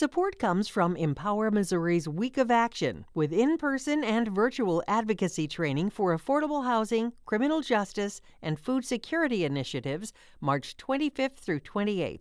Support comes from Empower Missouri's Week of Action, with in-person and virtual advocacy training for affordable housing, criminal justice, and food security initiatives, March 25th through 28th.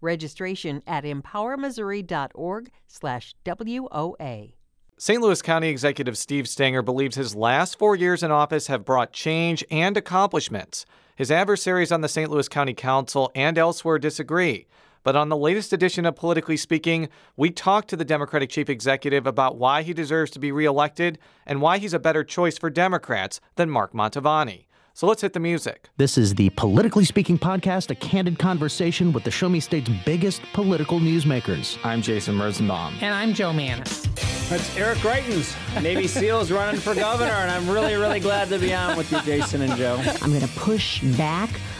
Registration at EmpowerMissouri.org/WOA. St. Louis County Executive Steve Stenger believes his last 4 years in office have brought change and accomplishments. His adversaries on the St. Louis County Council and elsewhere disagree. But on the latest edition of Politically Speaking, we talked to the Democratic chief executive about why he deserves to be reelected and why he's a better choice for Democrats than Mark Mantovani. So let's hit the music. This is the Politically Speaking podcast, a candid conversation with the Show Me State's biggest political newsmakers. I'm Jason Rosenbaum. And I'm Joe Mannies. That's Eric Greitens, Navy SEALs running for governor, and I'm really glad to be on with you, Jason and Joe. I'm going to push back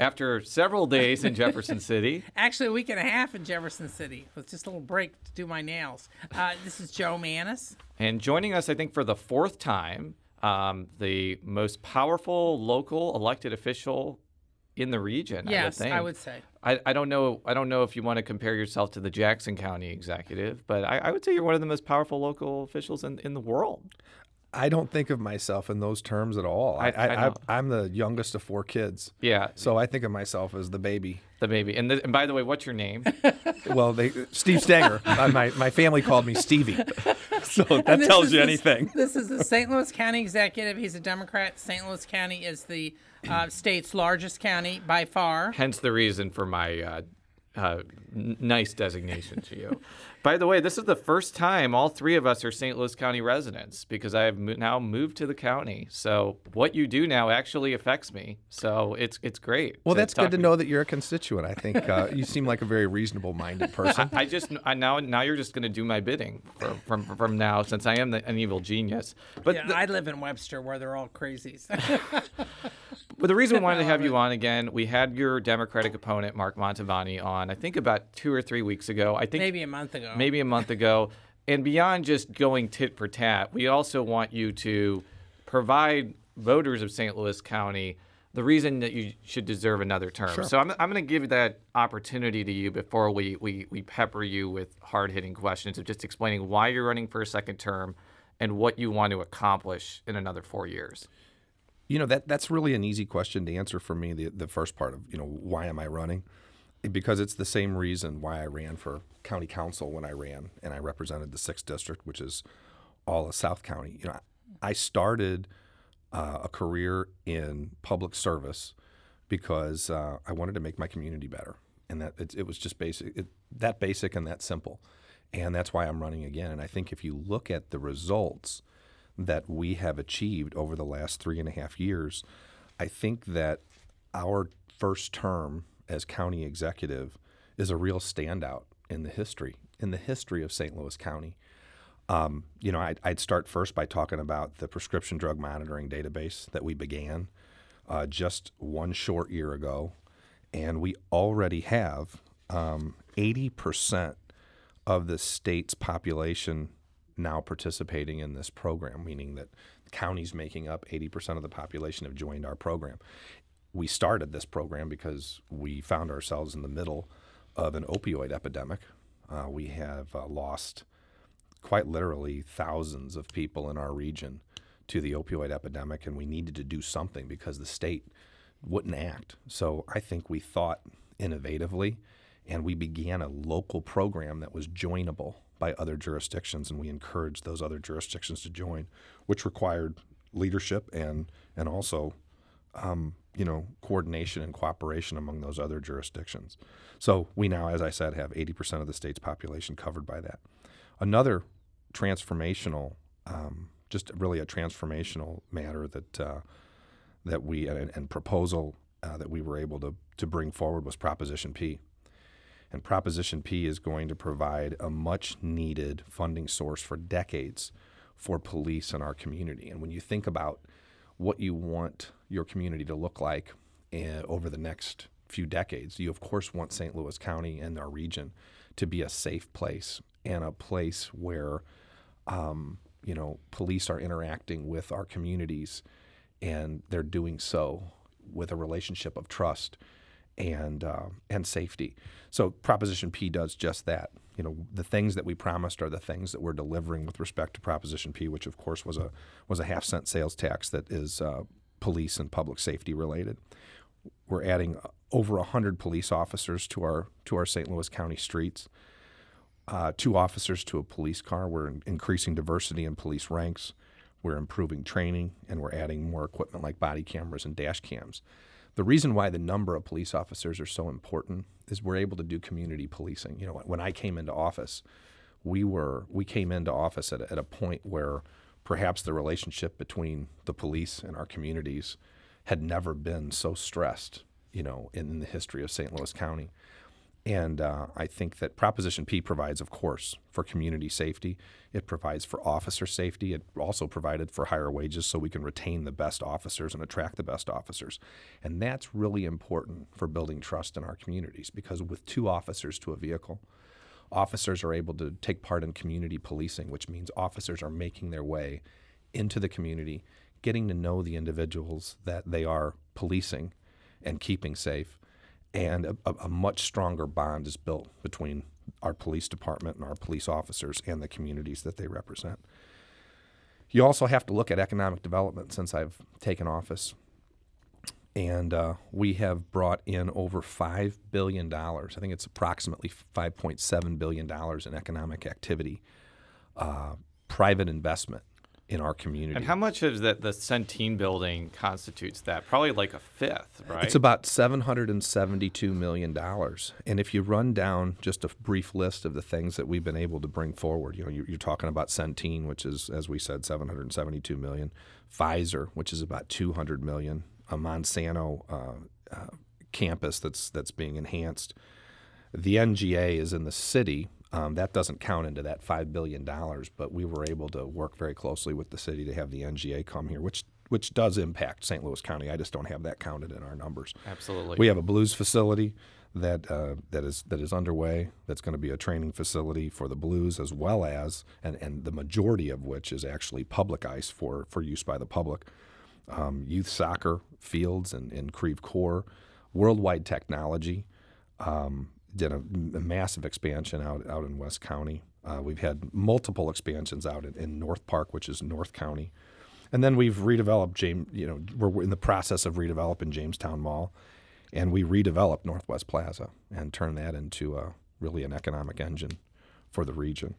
after several days in Jefferson City. Actually, a week and a half in Jefferson City, with just a little break to do my nails. This is Joe Mannies. And joining us, I think, for the fourth time, the most powerful local elected official in the region. Yes, I would say. I don't know if you want to compare yourself to the Jackson County executive, but I would say you're one of the most powerful local officials in the world. I don't think of myself in those terms at all. I'm the youngest of four kids. Yeah. So I think of myself as the baby. The baby. And by the way, what's your name? Well, Steve Stenger. My family called me Stevie. So that tells you anything. This is the St. Louis County executive. He's a Democrat. St. Louis County is the state's largest county by far. Hence the reason for my nice designation to you. By the way, this is the first time all three of us are St. Louis County residents, because I have now moved to the county. So what you do now actually affects me. So it's great. Well, that's good to know that you're a constituent. I think you seem like a very reasonable-minded person. I now you're just going to do my bidding from now, since I am an evil genius. But yeah, I live in Webster, where they're all crazies. But the reason we wanted to have you on again, we had your Democratic opponent, Mark Mantovani, on, I think about 2 or 3 weeks ago. Maybe a month ago. And beyond just going tit for tat, we also want you to provide voters of St. Louis County the reason that you should deserve another term. Sure. So I'm going to give that opportunity to you before we pepper you with hard-hitting questions of just explaining why you're running for a second term and what you want to accomplish in another 4 years. You know, that's really an easy question to answer for me, the first part of, why am I running? Because it's the same reason why I ran for county council when I ran, and I represented the 6th District, which is all of South County. I started a career in public service because I wanted to make my community better. And that it was just basic and that simple. And that's why I'm running again. And I think if you look at the results that we have achieved over the last 3.5 years, I think that our first term as county executive is a real standout in the history of St. Louis County. I'd start first by talking about the prescription drug monitoring database that we began just one short year ago. And we already have 80% of the state's population now participating in this program, meaning that counties making up 80% of the population have joined our program. We started this program because we found ourselves in the middle of an opioid epidemic. We have lost quite literally thousands of people in our region to the opioid epidemic, and we needed to do something because the state wouldn't act. So I think we thought innovatively, and we began a local program that was joinable by other jurisdictions, and we encouraged those other jurisdictions to join, which required leadership and also coordination and cooperation among those other jurisdictions. So we now, as I said, have 80% of the state's population covered by that. Another transformational, transformational matter that we proposal that we were able to bring forward was Proposition P. And Proposition P is going to provide a much-needed funding source for decades for police in our community. And when you think about what you want your community to look like over the next few decades, you, of course, want St. Louis County and our region to be a safe place and a place where, police are interacting with our communities, and they're doing so with a relationship of trust and safety. So Proposition P does just that. You know, the things that we promised are the things that we're delivering with respect to Proposition P, which of course was a half-cent sales tax that is police and public safety related. We're adding over 100 police officers to our St. Louis County streets, 2 officers to a police car. We're increasing diversity in police ranks. We're improving training, and we're adding more equipment like body cameras and dash cams. The reason why the number of police officers are so important is we're able to do community policing. You know, when I came into office, we came into office at a point where perhaps the relationship between the police and our communities had never been so stressed, you know, in the history of St. Louis County. And I think that Proposition P provides, of course, for community safety. It provides for officer safety. It also provided for higher wages so we can retain the best officers and attract the best officers. And that's really important for building trust in our communities, because with 2 officers to a vehicle, officers are able to take part in community policing, which means officers are making their way into the community, getting to know the individuals that they are policing and keeping safe. And a much stronger bond is built between our police department and our police officers and the communities that they represent. You also have to look at economic development since I've taken office. And we have brought in over $5 billion. I think it's approximately $5.7 billion in economic activity, private investment in our community. And how much of the Centene building constitutes that? Probably like a fifth, right? It's about $772 million. And if you run down just a brief list of the things that we've been able to bring forward, you know, you're talking about Centene, which is, as we said, $772 million. Pfizer, which is about $200 million. A Monsanto campus that's being enhanced. The NGA is in the city. That doesn't count into that $5 billion, but we were able to work very closely with the city to have the NGA come here, which does impact St. Louis County. I just don't have that counted in our numbers. Absolutely. We have a Blues facility that is underway, that's going to be a training facility for the Blues, as well as, and the majority of which is actually public ice for use by the public, youth soccer fields in Creve Coeur, Worldwide Technology, did a massive expansion out in West County. We've had multiple expansions out in North Park, which is North County, and then we've redeveloped. We're in the process of redeveloping Jamestown Mall, and we redeveloped Northwest Plaza and turned that into really an economic engine for the region.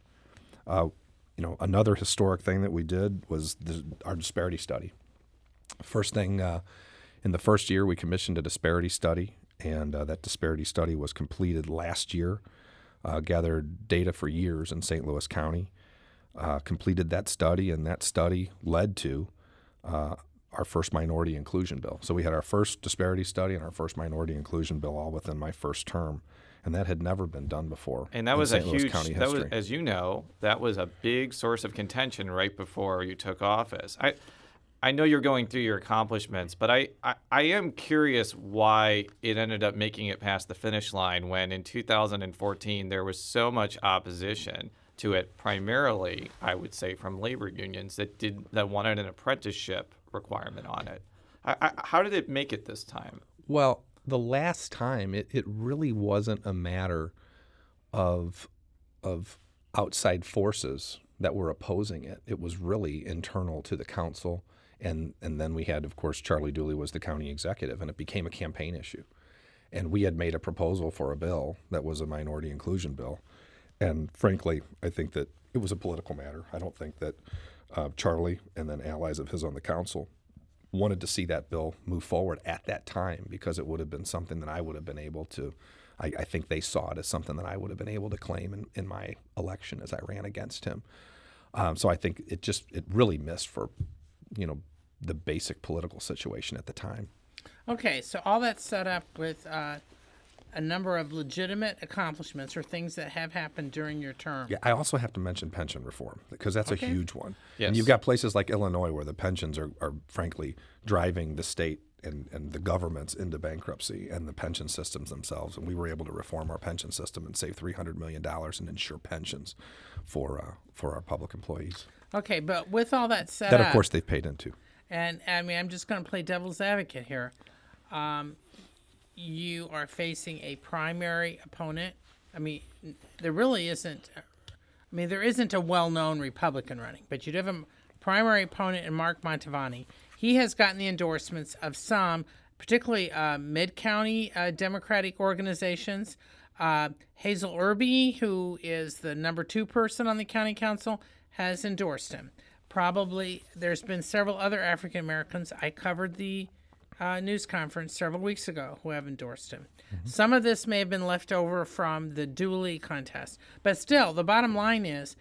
Another historic thing that we did was our disparity study. First thing in the first year, we commissioned a disparity study. And that disparity study was completed last year, gathered data for years in St. Louis County, completed that study, and that study led to our first minority inclusion bill. So we had our first disparity study and our first minority inclusion bill all within my first term, and that had never been done before. And that was a huge, as you know, that was a big source of contention right before you took office. I know you're going through your accomplishments, but I am curious why it ended up making it past the finish line when in 2014 there was so much opposition to it, primarily, I would say, from labor unions that wanted an apprenticeship requirement on it. How did it make it this time? Well, the last time it really wasn't a matter of outside forces that were opposing it. It was really internal to the council. And then we had, of course, Charlie Dooley was the county executive, and it became a campaign issue. And we had made a proposal for a bill that was a minority inclusion bill. And frankly, I think that it was a political matter. I don't think that Charlie and then allies of his on the council wanted to see that bill move forward at that time, because it would have been something that I would have been able to, I think they saw it as something that I would have been able to claim in my election as I ran against him. So I think it really missed for, you know, the basic political situation at the time. Okay, so all that's set up with a number of legitimate accomplishments or things that have happened during your term. Yeah, I also have to mention pension reform because that's a huge one. Yes. And you've got places like Illinois where the pensions are frankly driving the state and the governments into bankruptcy and the pension systems themselves. And we were able to reform our pension system and save $300 million and insure pensions for our public employees. Okay, but with all that set up... That, of course, they've paid into. And, I mean, I'm just going to play devil's advocate here. You are facing a primary opponent. I mean, there isn't a well-known Republican running, but you do have a primary opponent in Mark Mantovani. He has gotten the endorsements of some, particularly mid-county Democratic organizations. Hazel Erby, who is the number 2 person on the county council, has endorsed him. Probably there's been several other African-Americans. I covered the news conference several weeks ago who have endorsed him. Mm-hmm. Some of this may have been left over from the Dooley contest. But still, the bottom line is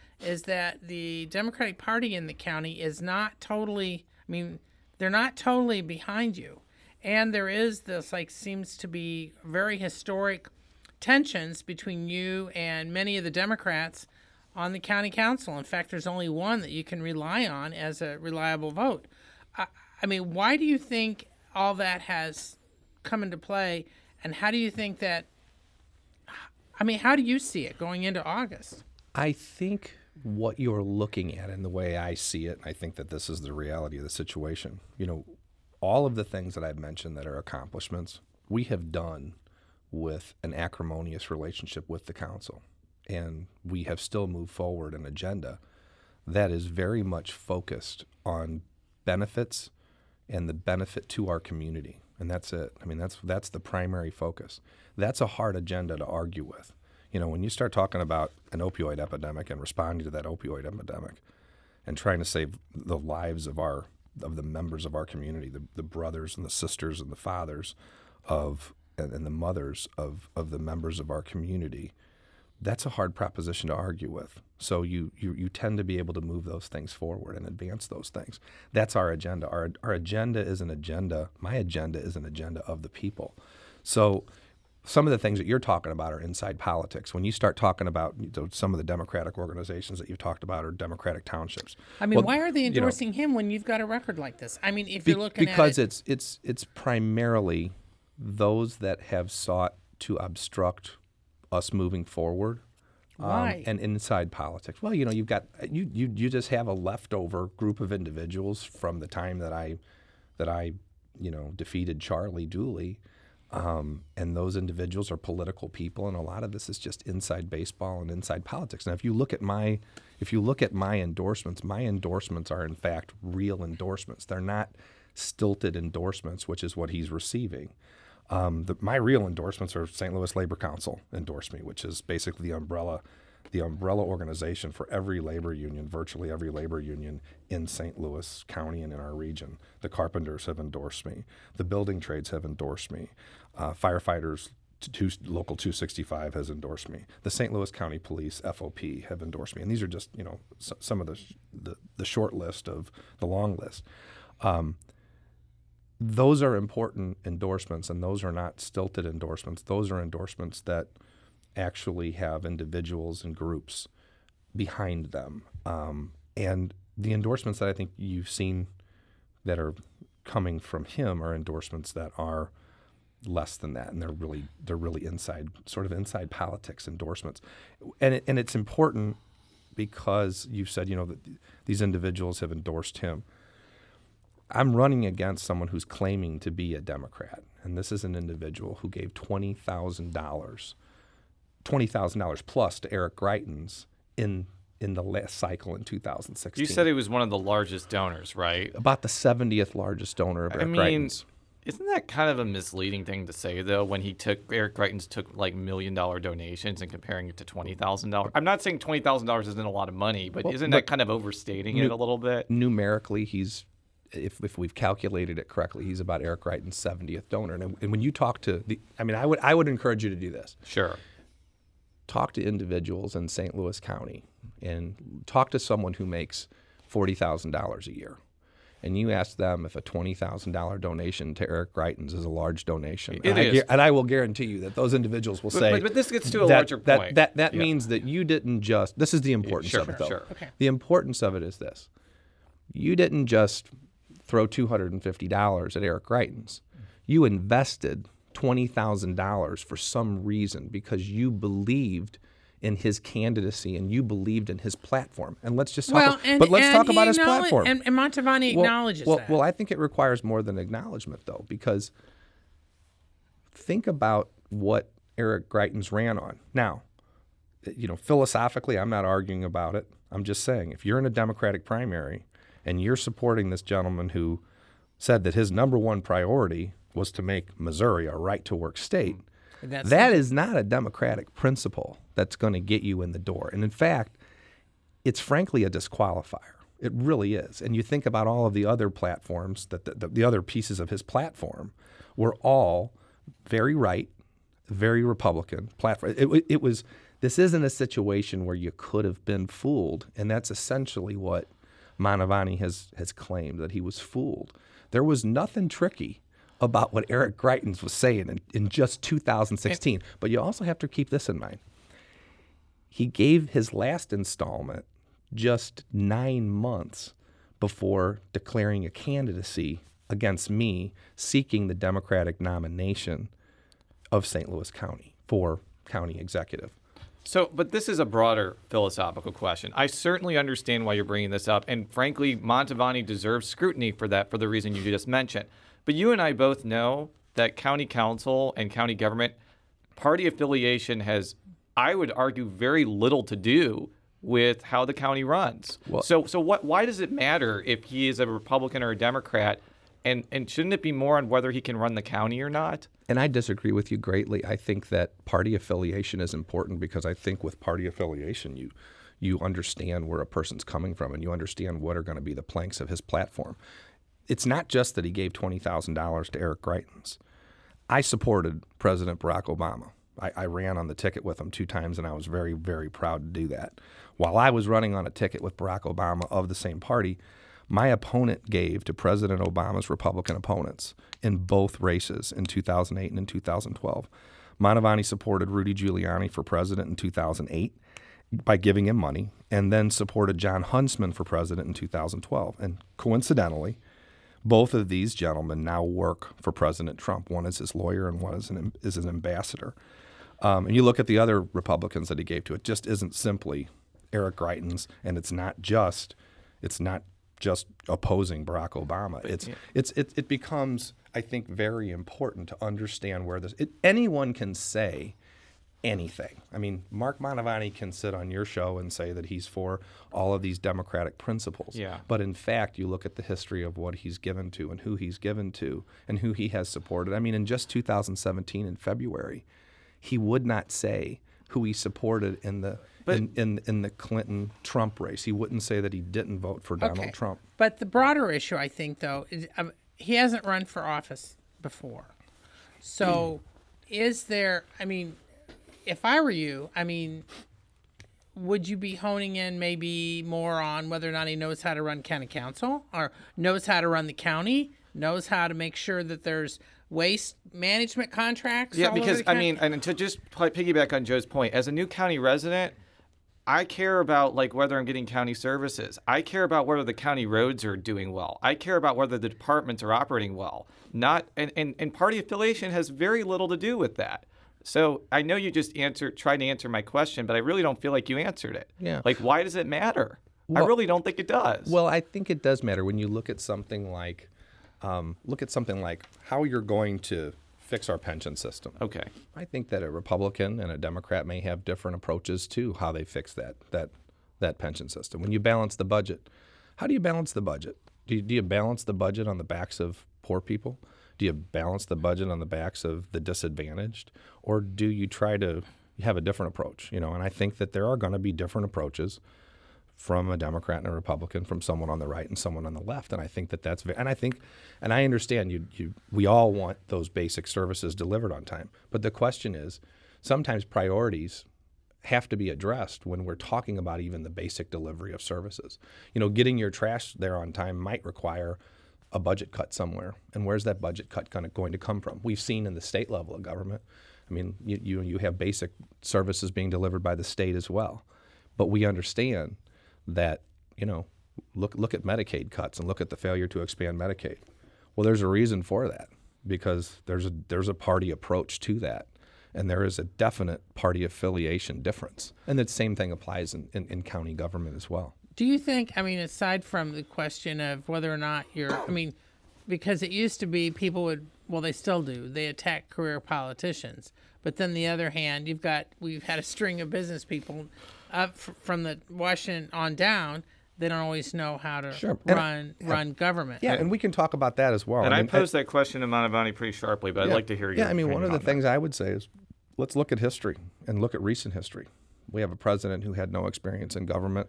that the Democratic Party in the county is not totally, I mean, they're not totally behind you. And there is this, like, seems to be very historic tensions between you and many of the Democrats on the county council. In fact, there's only one that you can rely on as a reliable vote. I mean, why do you think all that has come into play, and how do you think that, I mean, how do you see it going into August? I think what you're looking at, and the way I see it, and I think that this is the reality of the situation, you know, all of the things that I've mentioned that are accomplishments, we have done with an acrimonious relationship with the council, and we have still moved forward an agenda that is very much focused on benefits and the benefit to our community. And that's it. I mean, that's the primary focus. That's a hard agenda to argue with. You know, when you start talking about an opioid epidemic and responding to that opioid epidemic and trying to save the lives of the members of our community, the brothers and the sisters and the fathers and the mothers of the members of our community, that's a hard proposition to argue with. So you tend to be able to move those things forward and advance those things. That's our agenda. Our agenda is an agenda. My agenda is an agenda of the people. So some of the things that you're talking about are inside politics. When you start talking about, you know, some of the Democratic organizations that you've talked about are Democratic townships. I mean, why are they endorsing him when you've got a record like this? I mean, if you're looking at it... Because it's primarily those that have sought to obstruct us moving forward. Why? And inside politics. Well, you know, you've got you just have a leftover group of individuals from the time that I you know, defeated Charlie Dooley, and those individuals are political people, and a lot of this is just inside baseball and inside politics. Now, if you look at my endorsements, my endorsements are in fact real endorsements. They're not stilted endorsements, which is what he's receiving. My real endorsements are St. Louis Labor Council endorsed me, which is basically the umbrella organization for every labor union, virtually every labor union in St. Louis County and in our region. The carpenters have endorsed me. The building trades have endorsed me. Firefighters Local 265 has endorsed me. The St. Louis County Police, FOP, have endorsed me. And these are just, you know, some of the short list of the long list. Those are important endorsements, and those are not stilted endorsements. Those are endorsements that actually have individuals and groups behind them. And the endorsements that I think you've seen that are coming from him are endorsements that are less than that, and they're really inside, sort of inside politics endorsements. And it's important because you've said, you know, that these individuals have endorsed him. I'm running against someone who's claiming to be a Democrat, and this is an individual who gave $20,000 plus to Eric Greitens in the last cycle in 2016. You said he was one of the largest donors, right? About the 70th largest donor of Eric Greitens. Isn't that kind of a misleading thing to say, though, when Eric Greitens took like $1 million donations and comparing it to $20,000? I'm not saying $20,000 isn't a lot of money, but isn't that kind of overstating it a little bit? Numerically, he's... If we've calculated it correctly, he's about Eric Greitens' 70th donor. And when you talk to I would encourage you to do this. Sure. Talk to individuals in St. Louis County and talk to someone who makes $40,000 a year and you ask them if a $20,000 donation to Eric Greitens is a large donation. And I will guarantee you that those individuals will say... But this gets to a larger point. That means that you didn't just... This is the importance of it, though. Sure. Okay. The importance of it is this. You didn't just throw $250 at Eric Greitens. You invested $20,000 for some reason because you believed in his candidacy and you believed in his platform. And let's just talk about his platform. And Mantovani acknowledges that. Well, I think it requires more than acknowledgement, though, because think about what Eric Greitens ran on. Now, philosophically, I'm not arguing about it. I'm just saying, if you're in a Democratic primary and you're supporting this gentleman who said that his number one priority was to make Missouri a right-to-work state, that is not a Democratic principle that's going to get you in the door. And in fact, it's frankly a disqualifier. It really is. And you think about all of the other platforms, that the other pieces of his platform were all very right, very Republican platform. It was, this isn't a situation where you could have been fooled, and that's essentially what Mantovani has claimed, that he was fooled. There was nothing tricky about what Eric Greitens was saying in just 2016. But you also have to keep this in mind. He gave his last installment just 9 months before declaring a candidacy against me, seeking the Democratic nomination of St. Louis County for county executive. So, but this is a broader philosophical question. I certainly understand why you're bringing this up, and frankly, Mantovani deserves scrutiny for that, for the reason you just mentioned. But you and I both know that county council and county government party affiliation has, I would argue, very little to do with how the county runs. Well, so what? Why does it matter if he is a Republican or a Democrat? And shouldn't it be more on whether he can run the county or not? And I disagree with you greatly. I think that party affiliation is important because I think with party affiliation, you understand where a person's coming from and you understand what are going to be the planks of his platform. It's not just that he gave $20,000 to Eric Greitens. I supported President Barack Obama. I ran on the ticket with him 2 times, and I was very, very proud to do that. While I was running on a ticket with Barack Obama of the same party, my opponent gave to President Obama's Republican opponents in both races in 2008 and in 2012. Mantovani supported Rudy Giuliani for president in 2008 by giving him money, and then supported John Huntsman for president in 2012. And coincidentally, both of these gentlemen now work for President Trump. One is his lawyer and one is an ambassador. And you look at the other Republicans that he gave to, it just isn't simply Eric Greitens, and it's not just opposing Barack Obama. It becomes, I think, very important to understand where this... anyone can say anything. I mean, Mark Mantovani can sit on your show and say that he's for all of these Democratic principles. Yeah. But in fact, you look at the history of what he's given to and who he's given to and who he has supported. I mean, in just 2017 in February, he would not say who he supported in the Clinton-Trump race. He wouldn't say that he didn't vote for Donald Trump. But the broader issue, I think, though, is he hasn't run for office before. So is there, I mean, if I were you, I mean, would you be honing in maybe more on whether or not he knows how to run county council or knows how to run the county, knows how to make sure that there's waste management contracts? Yeah, because, I mean, and to just piggyback on Joe's point, as a new county resident, I care about whether I'm getting county services. I care about whether the county roads are doing well. I care about whether the departments are operating well. And party affiliation has very little to do with that. So I know you just tried to answer my question, but I really don't feel like you answered it. Yeah. Why does it matter? Well, I really don't think it does. Well, I think it does matter when you look at something like how you're going to fix our pension system. Okay. I think that a Republican and a Democrat may have different approaches to how they fix that pension system. When you balance the budget, how do you balance the budget? Do you balance the budget on the backs of poor people? Do you balance the budget on the backs of the disadvantaged? Or do you try to have a different approach? And I think that there are going to be different approaches from a Democrat and a Republican, from someone on the right and someone on the left. And I think that that's – and I think – and I understand we all want those basic services delivered on time. But the question is, sometimes priorities have to be addressed when we're talking about even the basic delivery of services. Getting your trash there on time might require – a budget cut somewhere, and where's that budget cut going to come from? We've seen in the state level of government, I mean, you have basic services being delivered by the state as well, but we understand that, look at Medicaid cuts and look at the failure to expand Medicaid. Well, there's a reason for that, because there's a party approach to that, and there is a definite party affiliation difference, and that same thing applies in county government as well. Do you think, aside from the question of whether or not because it used to be people would, they still do, they attack career politicians. But then the other hand, we've had a string of business people up from the Washington on down. They don't always know how to run government. Yeah, and we can talk about that as well. And I posed that question to Mantovani pretty sharply, but I'd like to hear your opinion. One of the things I would say is let's look at history and look at recent history. We have a president who had no experience in government.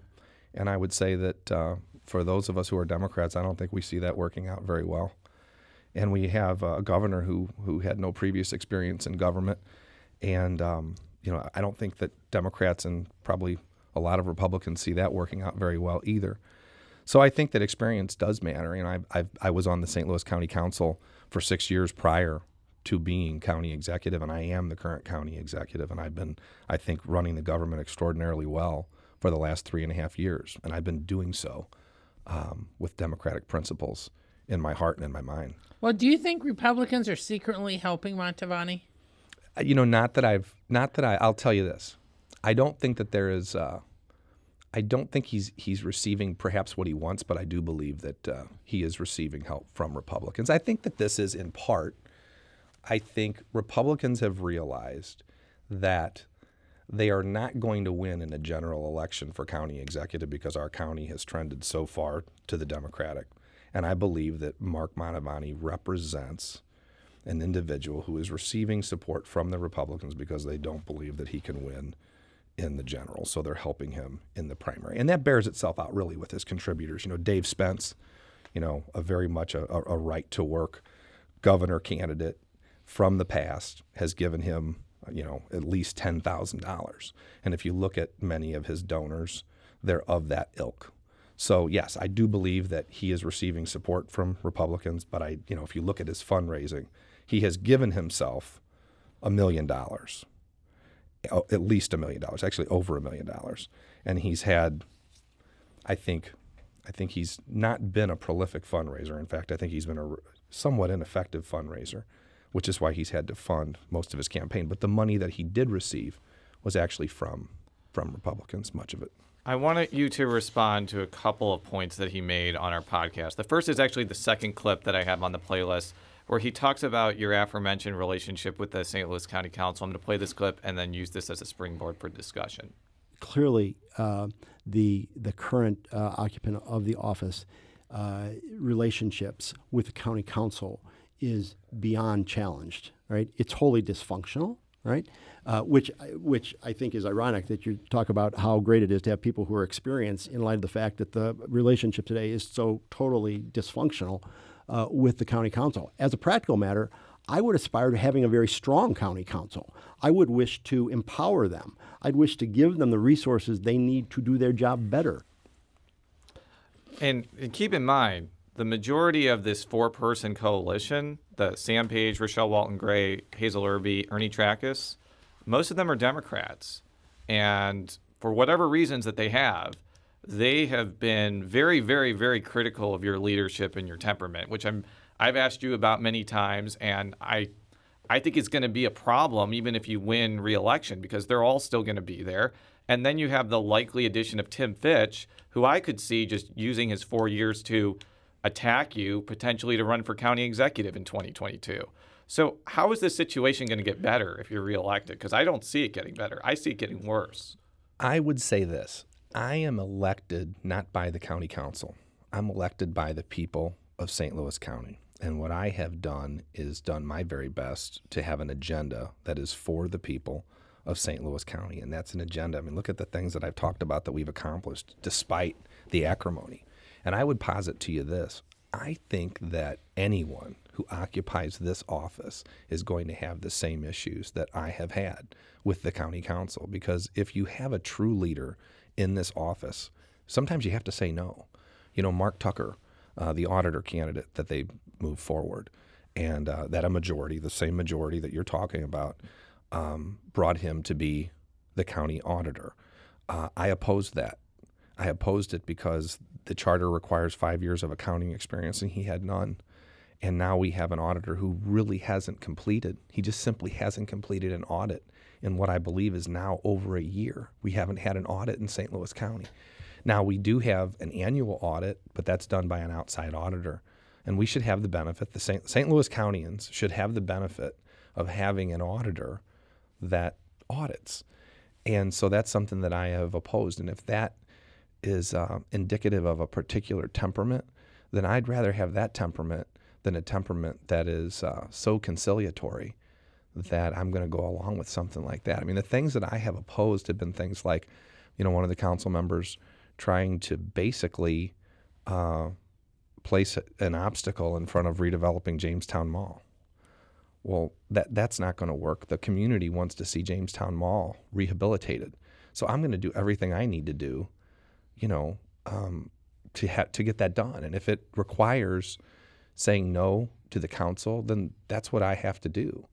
And I would say that for those of us who are Democrats, I don't think we see that working out very well. And we have a governor who had no previous experience in government. And, I don't think that Democrats and probably a lot of Republicans see that working out very well either. So I think that experience does matter. And I was on the St. Louis County Council for 6 years prior to being county executive, and I am the current county executive. And I've been, I think, running the government extraordinarily well for the last 3.5 years, and I've been doing so with democratic principles in my heart and in my mind. Well, do you think Republicans are secretly helping Mantovani? I'll tell you this. I don't think that there is. I don't think he's receiving perhaps what he wants, but I do believe that he is receiving help from Republicans. I think that this is in part. I think Republicans have realized that they are not going to win in a general election for county executive because our county has trended so far to the Democratic. And I believe that Mark Mantovani represents an individual who is receiving support from the Republicans because they don't believe that he can win in the general. So they're helping him in the primary. And that bears itself out really with his contributors. Dave Spence, a very much a right-to-work governor candidate from the past, has given him at least $10,000. And if you look at many of his donors, they're of that ilk. So yes, I do believe that he is receiving support from Republicans, but if you look at his fundraising, he has given himself $1 million, at least $1 million, actually over $1 million. And he's had, I think he's not been a prolific fundraiser. In fact, I think he's been a somewhat ineffective fundraiser, which is why he's had to fund most of his campaign. But the money that he did receive was actually from Republicans, much of it. I want you to respond to a couple of points that he made on our podcast. The first is actually the second clip that I have on the playlist, where he talks about your aforementioned relationship with the St. Louis County Council. I'm going to play this clip and then use this as a springboard for discussion. Clearly, the current occupant of the office relationships with the county council is beyond challenged, right? It's wholly dysfunctional, right? Which I think is ironic that you talk about how great it is to have people who are experienced in light of the fact that the relationship today is so totally dysfunctional with the county council. As a practical matter, I would aspire to having a very strong county council. I would wish to empower them. I'd wish to give them the resources they need to do their job better. And keep in mind, the majority of this four-person coalition, the Sam Page, Rochelle Walton-Gray, Hazel Erby, Ernie Trackus, most of them are Democrats. And for whatever reasons that they have been very, very, very critical of your leadership and your temperament, which I've asked you about many times. And I think it's going to be a problem even if you win re-election, because they're all still going to be there. And then you have the likely addition of Tim Fitch, who I could see just using his 4 years to attack you potentially to run for county executive in 2022. So how is this situation going to get better if you're reelected? Because I don't see it getting better. I see it getting worse. I would say this. I am elected not by the county council. I'm elected by the people of St. Louis County. And what I have done is done my very best to have an agenda that is for the people of St. Louis County. And that's an agenda. Look at the things that I've talked about that we've accomplished despite the acrimony. And I would posit to you this. I think that anyone who occupies this office is going to have the same issues that I have had with the county council, because if you have a true leader in this office, sometimes you have to say no. Mark Tucker the auditor candidate that they move forward. And that a majority, the same majority that you're talking about, brought him to be the county auditor. I opposed that. I opposed it because the charter requires 5 years of accounting experience, and he had none. And now we have an auditor who really hasn't completed. He just simply hasn't completed an audit in what I believe is now over a year. We haven't had an audit in St. Louis County. Now, we do have an annual audit, but that's done by an outside auditor. And we should have the benefit, the St. Louis Countians should have the benefit of having an auditor that audits. And so that's something that I have opposed. And if that is indicative of a particular temperament, then I'd rather have that temperament than a temperament that is so conciliatory that I'm going to go along with something like that. I mean, the things that I have opposed have been things like, you know, one of the council members trying to basically place an obstacle in front of redeveloping Jamestown Mall. Well, that's not going to work. The community wants to see Jamestown Mall rehabilitated. So I'm going to do everything I need to do, you know, to get that done. And if it requires saying no to the council, then that's what I have to do.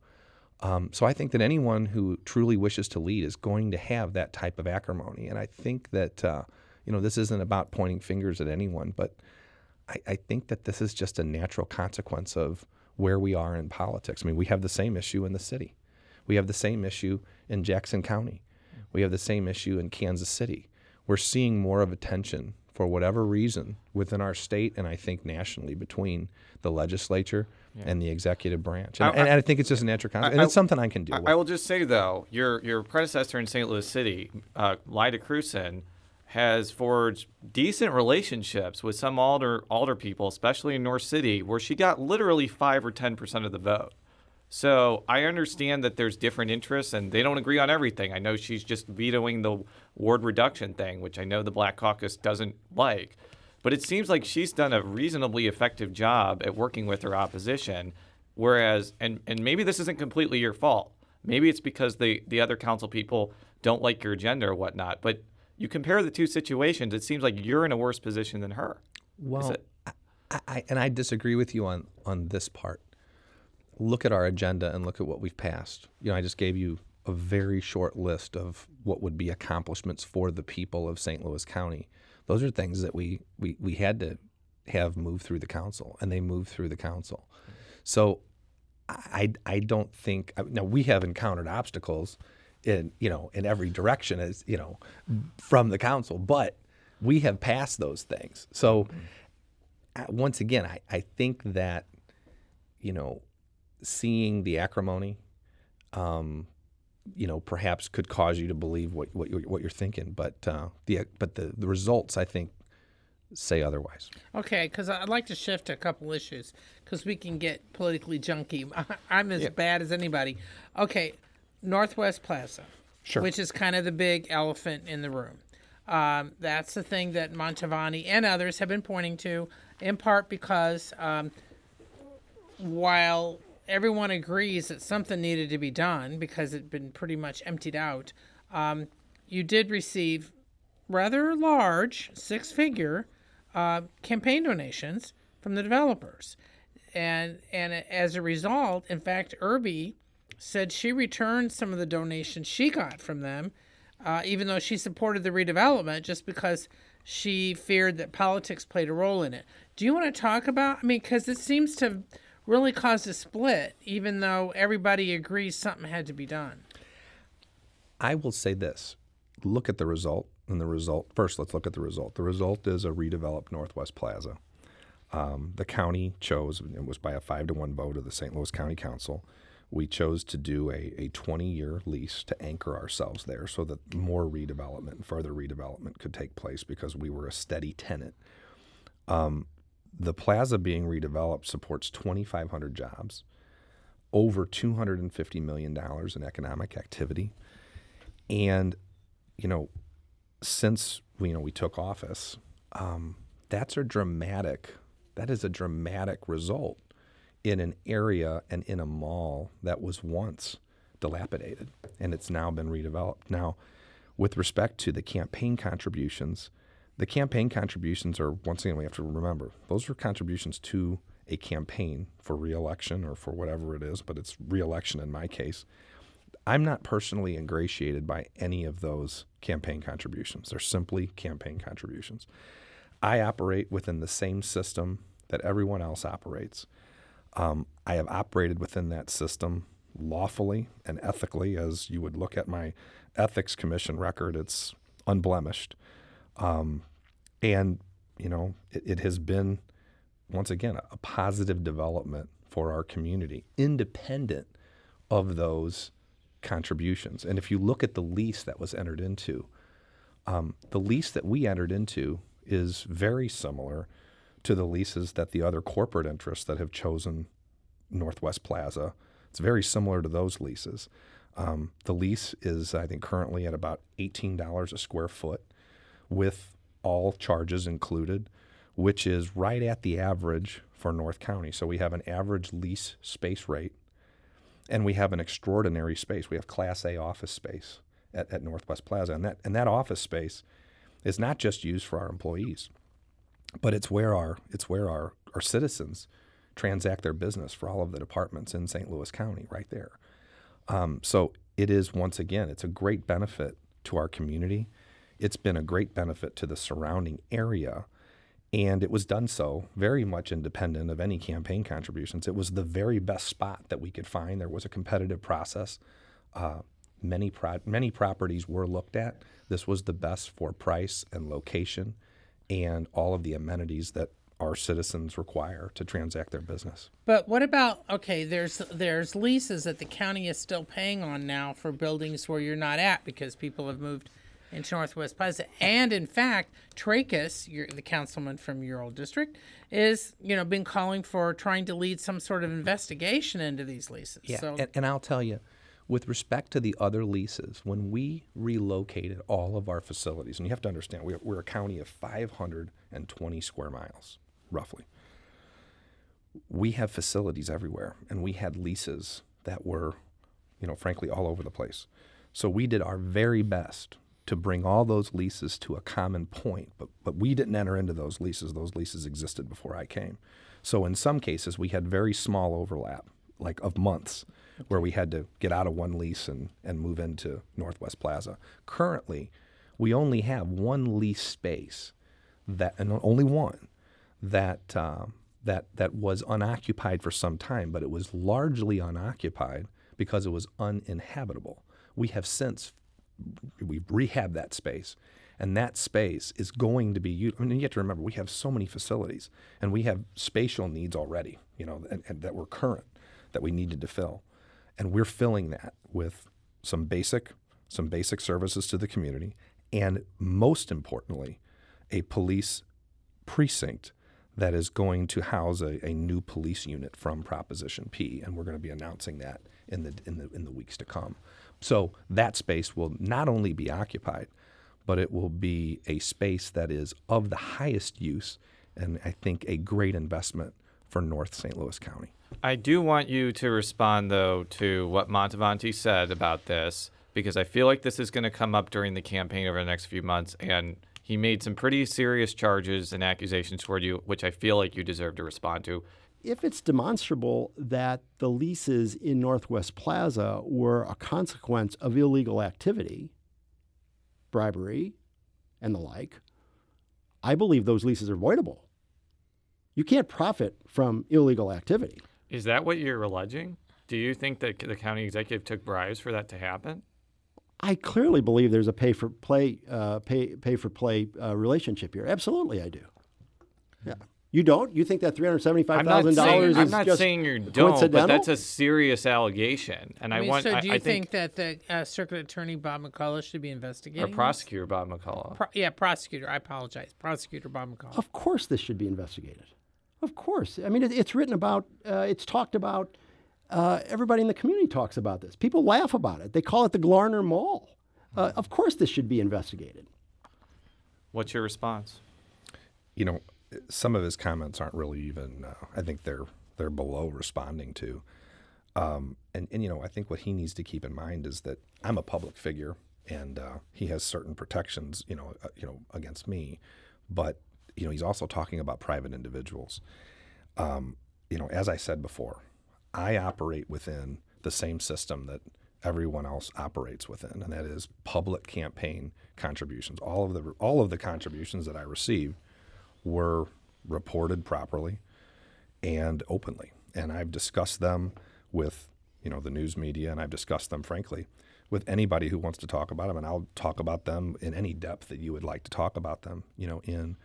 So I think that anyone who truly wishes to lead is going to have that type of acrimony. And I think that, you know, this isn't about pointing fingers at anyone, but I think that this is just a natural consequence of where we are in politics. I mean, we have the same issue in the city. We have the same issue in Jackson County. We have the same issue in Kansas City. We're seeing more of a tension for whatever reason within our state and I think nationally between the legislature and the executive branch. And I think it's just a natural consequence. And it's something I can deal with. I will just say, though, your predecessor in St. Louis City, Lyda Crewson, has forged decent relationships with some alder people, especially in North City, where she got literally 5 or 10% of the vote. So I understand that there's different interests, and they don't agree on everything. I know she's just vetoing the ward reduction thing, which I know the Black Caucus doesn't like. But it seems like she's done a reasonably effective job at working with her opposition, whereas – and maybe this isn't completely your fault. Maybe it's because the other council people don't like your agenda or whatnot. But you compare the two situations, it seems like you're in a worse position than her. Well, I disagree with you on this part. Look at our agenda and look at what we've passed. You know, I just gave you a very short list of what would be accomplishments for the people of St. Louis County. Those are things that we had to have move through the council, and they moved through the council. So I don't think – now, we have encountered obstacles in every direction, as you know, from the council, but we have passed those things. So once again, I think that, you know, seeing the acrimony, you know, perhaps could cause you to believe what you're thinking, but the results, I think, say otherwise. Okay, because I'd like to shift to a couple issues because we can get politically junky. I'm as bad as anybody. Okay, Northwest Plaza, sure, which is kind of the big elephant in the room. That's the thing that Mantovani and others have been pointing to, in part because while everyone agrees that something needed to be done because it had been pretty much emptied out, you did receive rather large six-figure campaign donations from the developers. And as a result, in fact, Erby said she returned some of the donations she got from them, even though she supported the redevelopment just because she feared that politics played a role in it. Do you want to talk about, I mean, because it seems to really caused a split, even though everybody agrees something had to be done. I will say this. Look at the result. And the result, first, let's look at the result. The result is a redeveloped Northwest Plaza. The county chose, it was by a 5-1 vote of the St. Louis County Council, we chose to do a 20-year lease to anchor ourselves there so that more redevelopment and further redevelopment could take place because we were a steady tenant. The plaza being redeveloped supports 2,500 jobs, over $250 million in economic activity. And, you know, since we took office, that is a dramatic result in an area and in a mall that was once dilapidated, and it's now been redeveloped. Now, with respect to the campaign contributions, The campaign contributions are, once again, we have to remember, those are contributions to a campaign for re-election or for whatever it is, but it's re-election in my case. I'm not personally ingratiated by any of those campaign contributions. They're simply campaign contributions. I operate within the same system that everyone else operates. I have operated within that system lawfully and ethically. As you would look at my ethics commission record, it's unblemished. And, you know, it has been, once again, a positive development for our community, independent of those contributions. And if you look at the lease that was entered into, the lease that we entered into is very similar to the leases that the other corporate interests that have chosen Northwest Plaza. It's very similar to those leases. The lease is, I think, currently at about $18 a square foot with all charges included, which is right at the average for North County. So we have an average lease space rate, and we have an extraordinary space. We have Class A office space at Northwest Plaza. And that office space is not just used for our employees, but it's where our citizens transact their business for all of the departments in St. Louis County right there. So it is, once again, it's a great benefit to our community. It's been a great benefit to the surrounding area. And it was done so very much independent of any campaign contributions. It was the very best spot that we could find. There was a competitive process. Many properties were looked at. This was the best for price and location and all of the amenities that our citizens require to transact their business. But what about, okay, there's leases that the county is still paying on now for buildings where you're not at because people have moved into Northwest Plaza. And in fact, Tracus, the councilman from your old district, is, you know, been calling for trying to lead some sort of investigation into these leases. Yeah, so. And I'll tell you, with respect to the other leases, when we relocated all of our facilities, and you have to understand, we're a county of 520 square miles, roughly. We have facilities everywhere, and we had leases that were, you know, frankly, all over the place. So we did our very best to bring all those leases to a common point, but we didn't enter into those leases. Those leases existed before I came. So in some cases, we had very small overlap, like of months, where we had to get out of one lease and move into Northwest Plaza. Currently, we only have one lease space, that was unoccupied for some time, but it was largely unoccupied because it was uninhabitable. We've rehabbed that space, and that space is going to be used. I mean, you have to remember, we have so many facilities, and we have spatial needs already, you know, and that were current, that we needed to fill. And we're filling that with some basic services to the community, and most importantly, a police precinct that is going to house a new police unit from Proposition P, and we're going to be announcing that in the weeks to come. So that space will not only be occupied, but it will be a space that is of the highest use, and I think a great investment for North St. Louis County. I do want you to respond, though, to what Mantovani said about this, because I feel like this is going to come up during the campaign over the next few months, and he made some pretty serious charges and accusations toward you, which I feel like you deserve to respond to. If it's demonstrable that the leases in Northwest Plaza were a consequence of illegal activity, bribery, and the like, I believe those leases are voidable. You can't profit from illegal activity. Is that what you're alleging? Do you think that the county executive took bribes for that to happen? I clearly believe there's a pay for play relationship here. Absolutely, I do. Yeah. You don't? You think that $375,000 is I'm not saying you don't, but that's a serious allegation. And do you think that the circuit attorney, Bob McCulloch, should be investigating? Or prosecutor, Bob McCulloch. Prosecutor. I apologize. Prosecutor, Bob McCulloch. Of course this should be investigated. Of course. I mean, it's written about, it's talked about, everybody in the community talks about this. People laugh about it. They call it the Glarner Mall. Of course this should be investigated. What's your response? You know, some of his comments aren't really even, I think they're below responding to. And you know, I think what he needs to keep in mind is that I'm a public figure, and he has certain protections, you know, against me. But, you know, he's also talking about private individuals. You know, as I said before, I operate within the same system that everyone else operates within, and that is public campaign contributions. All of the contributions that I received were reported properly and openly. And I've discussed them with, you know, the news media, and I've discussed them, frankly, with anybody who wants to talk about them, and I'll talk about them in any depth that you would like to talk about them, you know, in.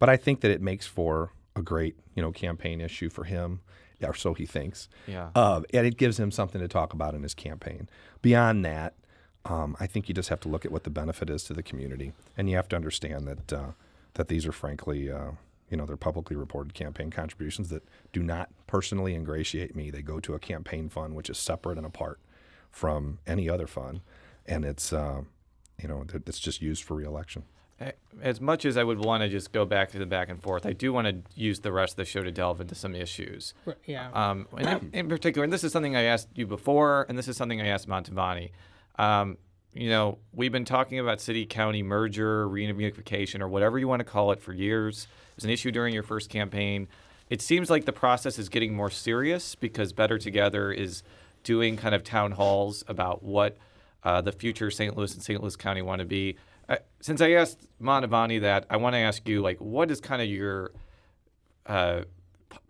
But I think that it makes for a great, you know, campaign issue for him, or so he thinks. Yeah. And it gives him something to talk about in his campaign. Beyond that, I think you just have to look at what the benefit is to the community, and you have to understand that that these are, frankly, you know, they're publicly reported campaign contributions that do not personally ingratiate me. They go to a campaign fund, which is separate and apart from any other fund, and it's, you know, it's just used for re-election. As much as I would want to just go back to the back and forth, I do want to use the rest of the show to delve into some issues. Yeah. And in particular, and this is something I asked you before, and this is something I asked Mantovani. You know, we've been talking about city-county merger, reunification, or whatever you want to call it for years. It was an issue during your first campaign. It seems like the process is getting more serious because Better Together is doing kind of town halls about what the future St. Louis and St. Louis County want to be. Since I asked Mantovani that, I want to ask you, like, what is kind of your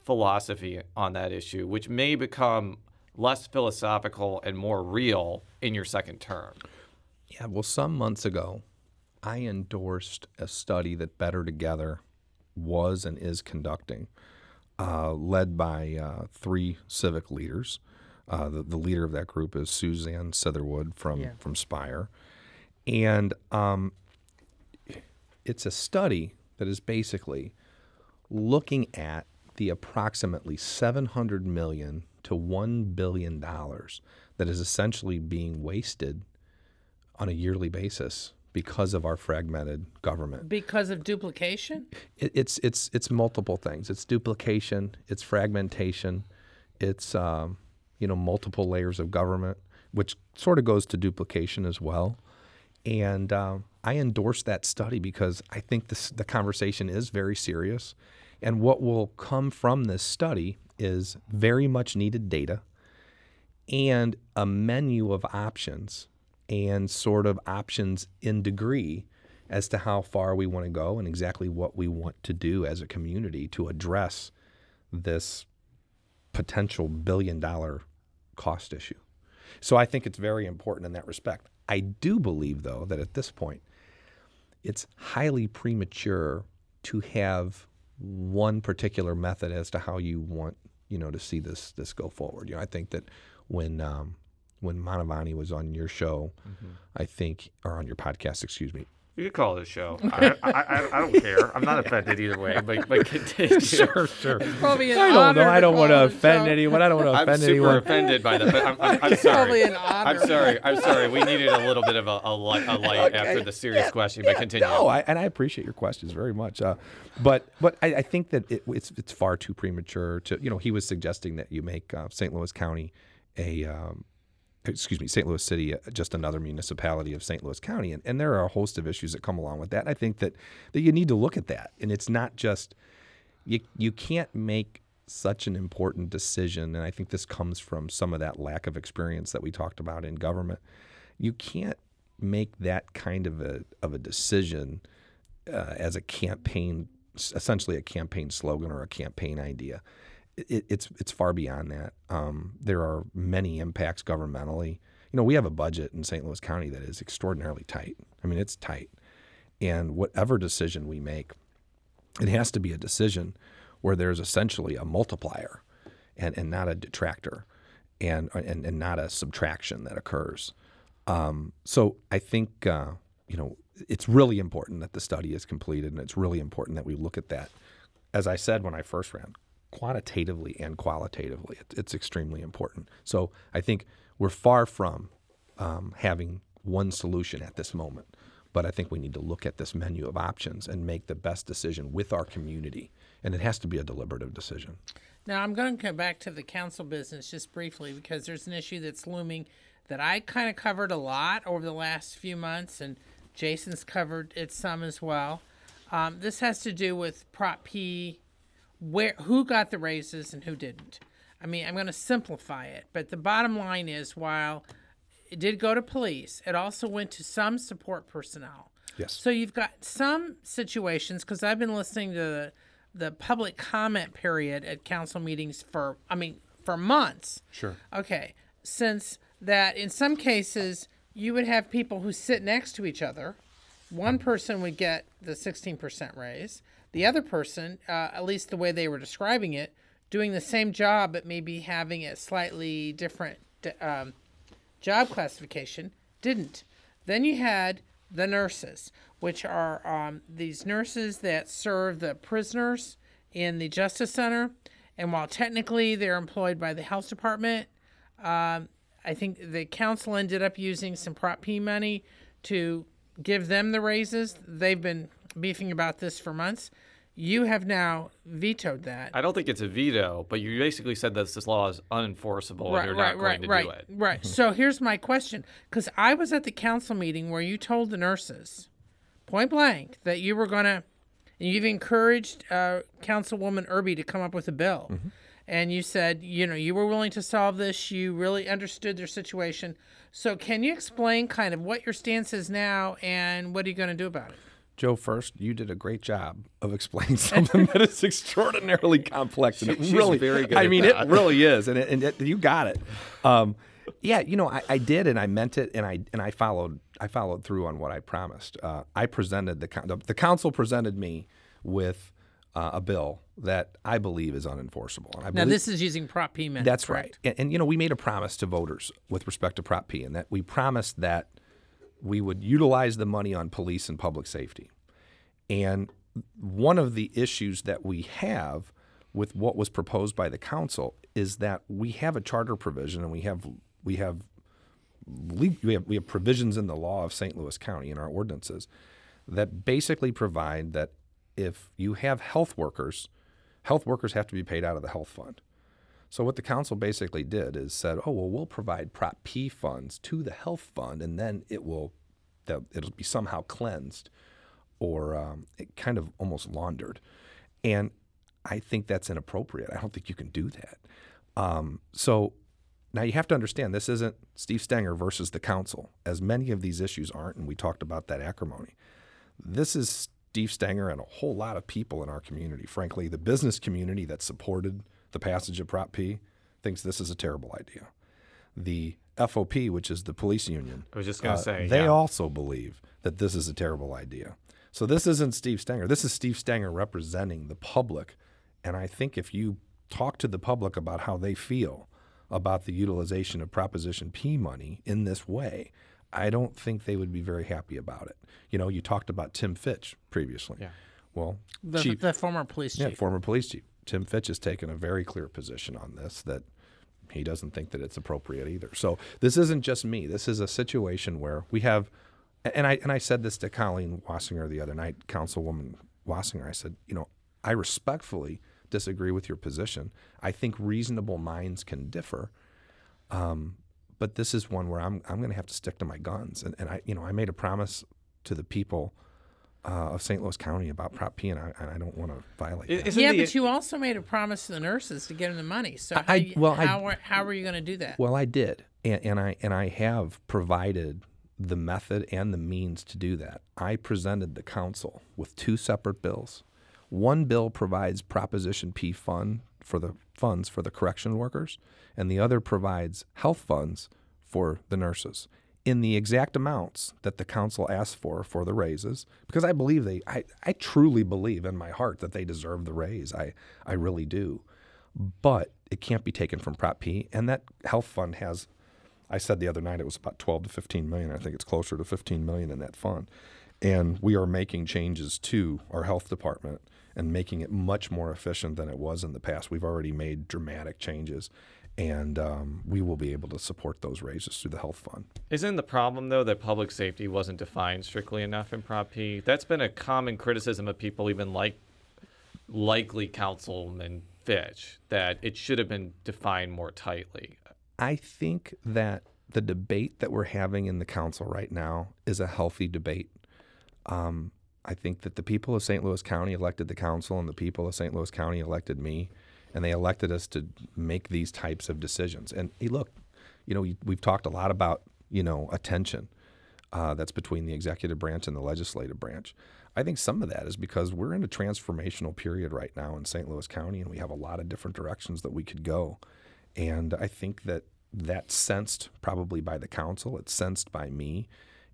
philosophy on that issue, which may become less philosophical and more real in your second term? Yeah, well, some months ago, I endorsed a study that Better Together was and is conducting, led by three civic leaders. The leader of that group is Suzanne Sitherwood from Spire. And it's a study that is basically looking at the approximately $700 million to $1 billion that is essentially being wasted on a yearly basis because of our fragmented government. Because of duplication? It's multiple things. It's duplication. It's fragmentation. It's you know, multiple layers of government, which sort of goes to duplication as well. And I endorse that study because I think the conversation is very serious. And what will come from this study is very much needed data and a menu of options and sort of options in degree as to how far we want to go and exactly what we want to do as a community to address this potential billion-dollar cost issue. So I think it's very important in that respect. I do believe, though, that at this point, it's highly premature to have one particular method as to how you want, you know, to see this go forward. You know, I think that when Mantovani was on your show, mm-hmm. Or on your podcast, excuse me. You could call it a show. I don't care. I'm not offended either way, but continue. Sure. I don't want to offend anyone. I'm super offended by that, but I'm sorry. I'm sorry. We needed a little bit of a light after the serious question, but continue. No, and I appreciate your questions very much. But I think that it's far too premature to, you know, he was suggesting that you make St. Louis County St. Louis City, just another municipality of St. Louis County. And there are a host of issues that come along with that. And I think that you need to look at that. And it's not just, you can't make such an important decision. And I think this comes from some of that lack of experience that we talked about in government. You can't make that kind of a decision as a campaign, essentially a campaign slogan or a campaign idea. It's far beyond that. There are many impacts governmentally. You know, we have a budget in St. Louis County that is extraordinarily tight. I mean, it's tight. And whatever decision we make, it has to be a decision where there's essentially a multiplier and not a detractor and not a subtraction that occurs. So I think, you know, it's really important that the study is completed, and it's really important that we look at that. As I said when I first ran, quantitatively and qualitatively, it's extremely important. So I think we're far from having one solution at this moment, but I think we need to look at this menu of options and make the best decision with our community, and it has to be a deliberative decision. Now, I'm going to come back to the council business just briefly because there's an issue that's looming that I kind of covered a lot over the last few months, and Jason's covered it some as well. This has to do with Prop P, who got the raises and who didn't. I mean, I'm going to simplify it, but the bottom line is, while it did go to police, it also went to some support personnel. Yes. So you've got some situations, because I've been listening to the public comment period at council meetings for months. Sure. Okay. Since that, in some cases, you would have people who sit next to each other. One person would get the 16% raise. The other person, at least the way they were describing it, doing the same job but maybe having a slightly different job classification, didn't. Then you had the nurses, which are these nurses that serve the prisoners in the Justice Center. And while technically they're employed by the health department, I think the council ended up using some Prop P money to give them the raises. They've been beefing about this for months. You have now vetoed that. I don't think it's a veto, but you basically said that this law is unenforceable and you're not going to do it. Right. So here's my question, because I was at the council meeting where you told the nurses, point blank, that you were going to, and you've encouraged Councilwoman Erby to come up with a bill. Mm-hmm. And you said, you were willing to solve this. You really understood their situation. So can you explain kind of what your stance is now and what are you going to do about it? Joe, first, you did a great job of explaining something that is extraordinarily complex. And she's really very good. I mean, it really is. And you got it. I did, and I meant it, and I followed through on what I promised. I presented the council presented me with a bill that I believe is unenforceable. And now this is using Prop P money. That's correct? Right. And we made a promise to voters with respect to Prop P, and that we promised that we would utilize the money on police and public safety. And one of the issues that we have with what was proposed by the council is that we have a charter provision, and we have provisions in the law of St. Louis County in our ordinances that basically provide that if you have health workers have to be paid out of the health fund. So what the council basically did is said, we'll provide Prop P funds to the health fund, and then it'll be somehow cleansed or it kind of almost laundered. And I think that's inappropriate. I don't think you can do that. So now you have to understand, this isn't Steve Stenger versus the council, as many of these issues aren't, and we talked about that acrimony. This is Steve Stenger and a whole lot of people in our community. Frankly, the business community that supported the passage of Prop P thinks this is a terrible idea. The FOP, which is the police union, I was just going to say, they also believe that this is a terrible idea. So this isn't Steve Stenger. This is Steve Stenger representing the public. And I think if you talk to the public about how they feel about the utilization of Proposition P money in this way, I don't think they would be very happy about it. You talked about Tim Fitch previously. Yeah. Well, the former police chief. Yeah, former police chief. Tim Fitch has taken a very clear position on this, that he doesn't think that it's appropriate either. So this isn't just me. This is a situation where we have, and I said this to Colleen Wassinger the other night, Councilwoman Wassinger. I said, I respectfully disagree with your position. I think reasonable minds can differ, but this is one where I'm going to have to stick to my guns. And I made a promise to the people of St. Louis County about Prop P, and I don't want to violate that. Yeah, but you also made a promise to the nurses to get them the money. So how are you going to do that? Well, I did, and I have provided the method and the means to do that. I presented the council with two separate bills. One bill provides Proposition P funds for the correction workers, and the other provides health funds for the nurses in the exact amounts that the council asked for the raises, because I believe I truly believe in my heart that they deserve the raise. I really do. But it can't be taken from Prop P, and that health fund has, I said the other night, it was about 12 to 15 million. I think it's closer to 15 million in that fund. And we are making changes to our health department and making it much more efficient than it was in the past. We've already made dramatic changes, and we will be able to support those raises through the health fund. Isn't the problem, though, that public safety wasn't defined strictly enough in Prop P? That's been a common criticism of people, even like likely Councilman Fitch, that it should have been defined more tightly. I think that the debate that we're having in the council right now is a healthy debate. I think that the people of St. Louis County elected the council, and the people of St. Louis County elected me, and they elected us to make these types of decisions. And hey, look, you know, we've talked a lot about, you know, attention that's between the executive branch and the legislative branch. I think some of that is because we're in a transformational period right now in St. Louis County, and we have a lot of different directions that we could go. And I think that that's sensed probably by the council. It's sensed by me.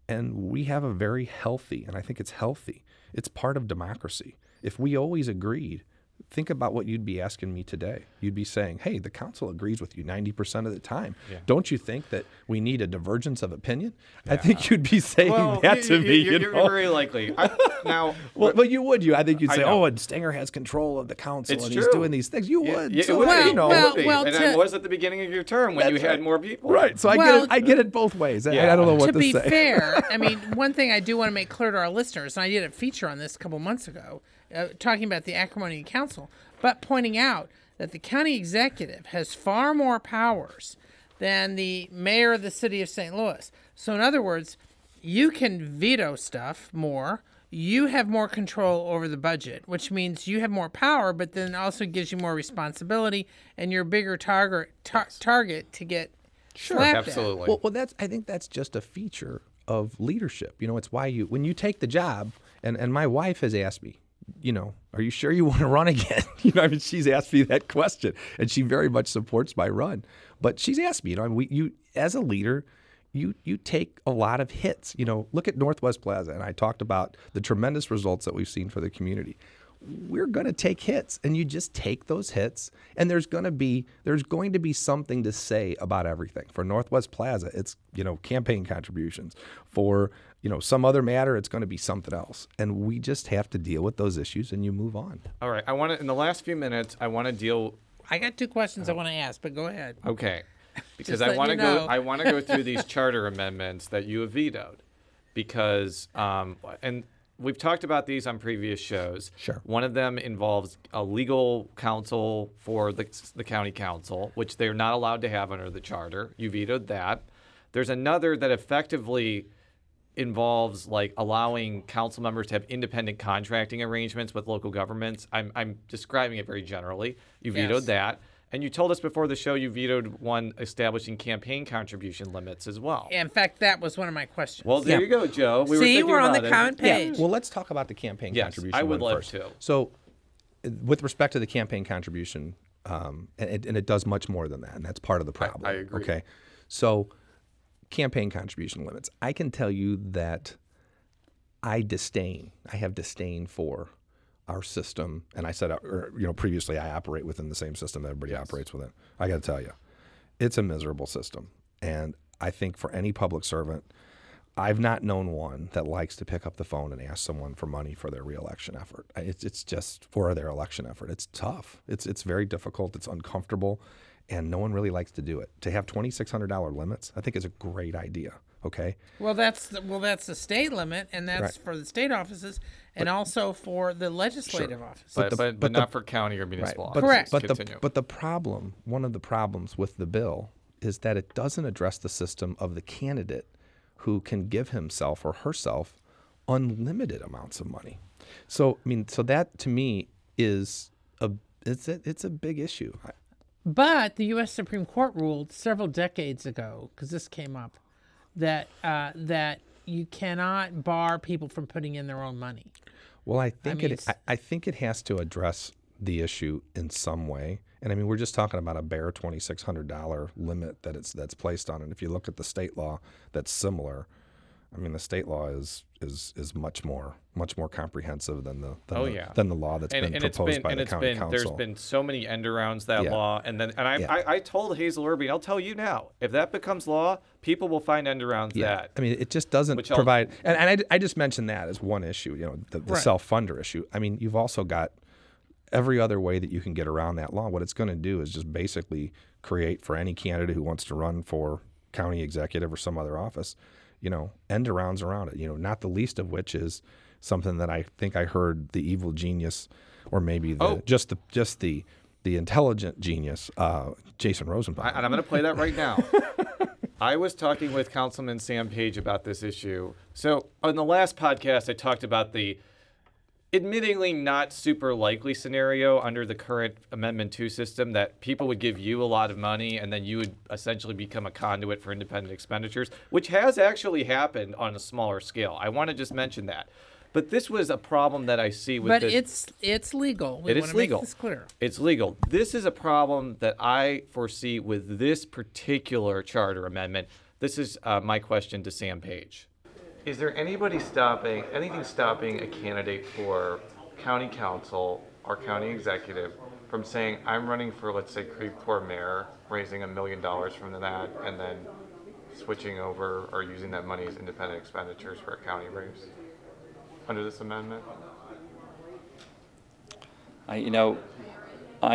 And we have a very healthy, and I think it's healthy, it's part of democracy. If we always agreed, think about what you'd be asking me today. You'd be saying, hey, the council agrees with you 90% of the time. Yeah. Don't you think that we need a divergence of opinion? Yeah. I think you'd be saying that to me. You're very likely. I think you'd say, and Stenger has control of the council, it's and true. He's doing these things. You would. Yeah, so, it was at the beginning of your term when you had more people. Right. So I get it both ways. Yeah. I don't know what to say. To be fair, I mean, one thing I do want to make clear to our listeners, and I did a feature on this a couple months ago, talking about the acrimony council, but pointing out that the county executive has far more powers than the mayor of the city of St. Louis. So in other words, you can veto stuff more. You have more control over the budget, which means you have more power, but then also gives you more responsibility and your bigger target to get slapped at. Sure, absolutely. Well, I think that's just a feature of leadership. You know, it's why when you take the job, and my wife has asked me, you know, are you sure you want to run again? You know, I mean, she's asked me that question, and she very much supports my run. But she's asked me, you know, as a leader, you take a lot of hits. You know, look at Northwest Plaza, and I talked about the tremendous results that we've seen for the community. We're going to take hits, and you just take those hits, and there's going to be something to say about everything. For Northwest Plaza, it's, you know, campaign contributions. For, you know, some other matter, it's going to be something else. And we just have to deal with those issues, and you move on. All right. In the last few minutes, I got two questions I want to ask, but go ahead. Okay. Because I want to go through these charter amendments that you have vetoed. Because, we've talked about these on previous shows. Sure. One of them involves a legal counsel for the county council, which they're not allowed to have under the charter. You vetoed that. There's another that effectively involves like allowing council members to have independent contracting arrangements with local governments. I'm describing it very generally. You vetoed that. And you told us before the show you vetoed one establishing campaign contribution limits as well. In fact, that was one of my questions. Well, there you go, Joe. We're on the common page. Yeah. Well, let's talk about the campaign contribution I would love first. To. So with respect to the campaign contribution, and it does much more than that, and that's part of the problem. I agree. Okay. So campaign contribution limits. I can tell you that I have disdain for our system, and I said, you know, previously I operate within the same system that everybody operates within. I got to tell you, it's a miserable system, and I think for any public servant, I've not known one that likes to pick up the phone and ask someone for money for their reelection effort. It's tough. It's very difficult. It's uncomfortable, and no one really likes to do it. To have $2,600 limits, I think, is a great idea. Okay. Well, that's the state limit, and that's for the state offices, and also for the legislative offices. But not for county or municipal offices. Correct. But the problem, one of the problems with the bill, is that it doesn't address the system of the candidate who can give himself or herself unlimited amounts of money. So I mean, that to me is a big issue. But the U.S. Supreme Court ruled several decades ago, because this came up, that you cannot bar people from putting in their own money. Well, I think it has to address the issue in some way. And I mean, we're just talking about a bare $2,600 limit that's placed on it. And if you look at the state law, that's similar. I mean, the state law is much more comprehensive than the law that's been proposed by the county council. There's been so many end arounds that law, I told Hazel Erby, and I'll tell you now, if that becomes law, people will find end arounds that. I mean, it just doesn't provide. And I just mentioned that as one issue, you know, the self-funder issue. I mean, you've also got every other way that you can get around that law. What it's going to do is just basically create for any candidate who wants to run for county executive or some other office, you know, end arounds around it, you know, not the least of which is something that I think I heard the evil genius, or maybe the intelligent genius, Jason Rosenbaum. And I'm going to play that right now. I was talking with Councilman Sam Page about this issue. So on the last podcast, I talked about the admittingly not super likely scenario under the current Amendment 2 system that people would give you a lot of money and then you would essentially become a conduit for independent expenditures, which has actually happened on a smaller scale. I want to just mention that. But this was a problem that I see with this. But it's legal. It is legal. Make this clear. It's legal. This is a problem that I foresee with this particular charter amendment. This is my question to Sam Page. Is there anything stopping a candidate for county council or county executive from saying, I'm running for, let's say, Creve Coeur mayor, raising $1 million from that, and then switching over or using that money as independent expenditures for a county race under this amendment? I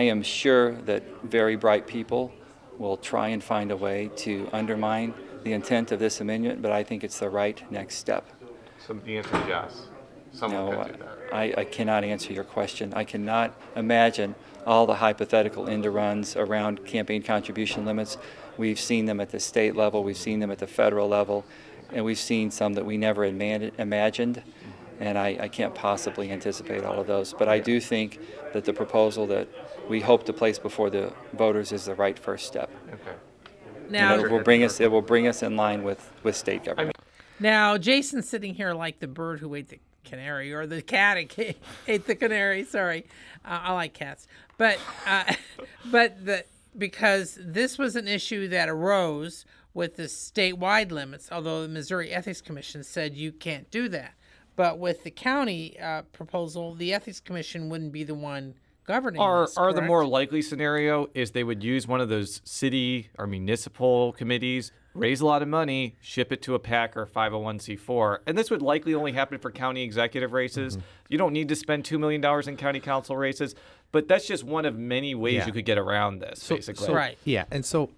am sure that very bright people will try and find a way to undermine the intent of this amendment, but I think it's the right next step. So the answer is yes. Someone could do that. I cannot answer your question. I cannot imagine all the hypothetical end-runs around campaign contribution limits. We've seen them at the state level, we've seen them at the federal level, and we've seen some that we never imagined, and I can't possibly anticipate all of those. But I do think that the proposal that we hope to place before the voters is the right first step. Okay. Now, it will bring us in line with state government. Now, Jason's sitting here like the bird who ate the canary, or the cat ate the canary. Sorry, I like cats, but because this was an issue that arose with the statewide limits, although the Missouri Ethics Commission said you can't do that. But with the county proposal, the Ethics Commission wouldn't be the one governing. Or the more likely scenario is they would use one of those city or municipal committees, raise a lot of money, ship it to a PAC or 501c4. And this would likely only happen for county executive races. Mm-hmm. You don't need to spend $2 million in county council races, but that's just one of many ways you could get around this, basically. Right. Yeah, and so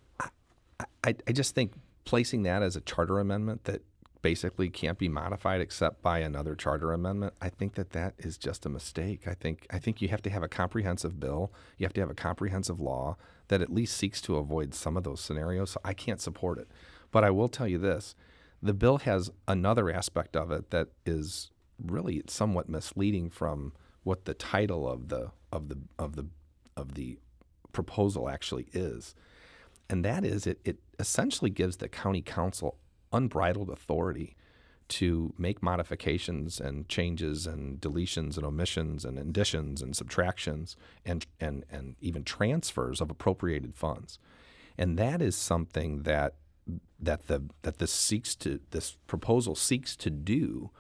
I just think placing that as a charter amendment that basically can't be modified except by another charter amendment, I think that is just a mistake. I think you have to have a comprehensive bill. You have to have a comprehensive law that at least seeks to avoid some of those scenarios. So I can't support it. But I will tell you this. The bill has another aspect of it that is really somewhat misleading from what the title of the proposal actually is. And that is it essentially gives the county council unbridled authority to make modifications and changes and deletions and omissions and additions and subtractions and even transfers of appropriated funds. And that is something this proposal seeks to do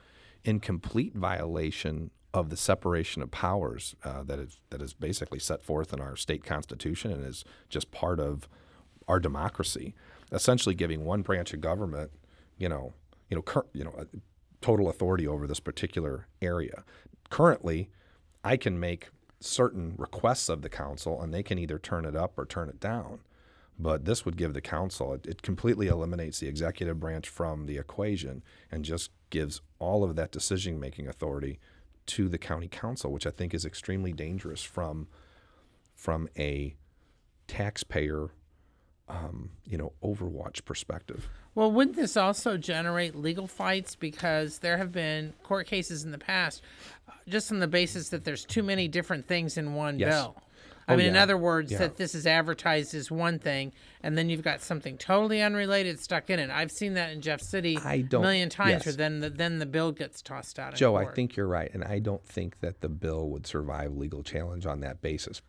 in complete violation of the separation of powers that is basically set forth in our state constitution and is just part of our democracy. Essentially giving one branch of government, total authority over this particular area. Currently, I can make certain requests of the council, and they can either turn it up or turn it down. But this would give the council, it completely eliminates the executive branch from the equation and just gives all of that decision-making authority to the county council, which I think is extremely dangerous from a taxpayer overwatch perspective. Well, wouldn't this also generate legal fights? Because there have been court cases in the past just on the basis that there's too many different things in one bill. In other words, that this is advertised as one thing, and then you've got something totally unrelated stuck in it. I've seen that in Jeff City a million times, where then the bill gets tossed out. Joe, I think you're right, and I don't think that the bill would survive legal challenge on that basis.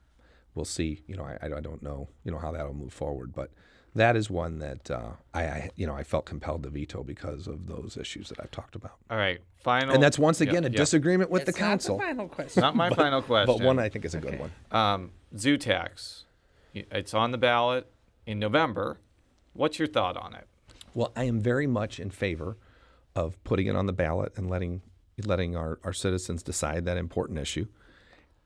We'll see. I don't know. How that'll move forward, but that is one that I felt compelled to veto because of those issues that I've talked about. All right, final, and that's once again a disagreement with the council. Not the final question. Not my final question, but one I think is a good one. Zoo tax. It's on the ballot in November. What's your thought on it? Well, I am very much in favor of putting it on the ballot and letting our citizens decide that important issue.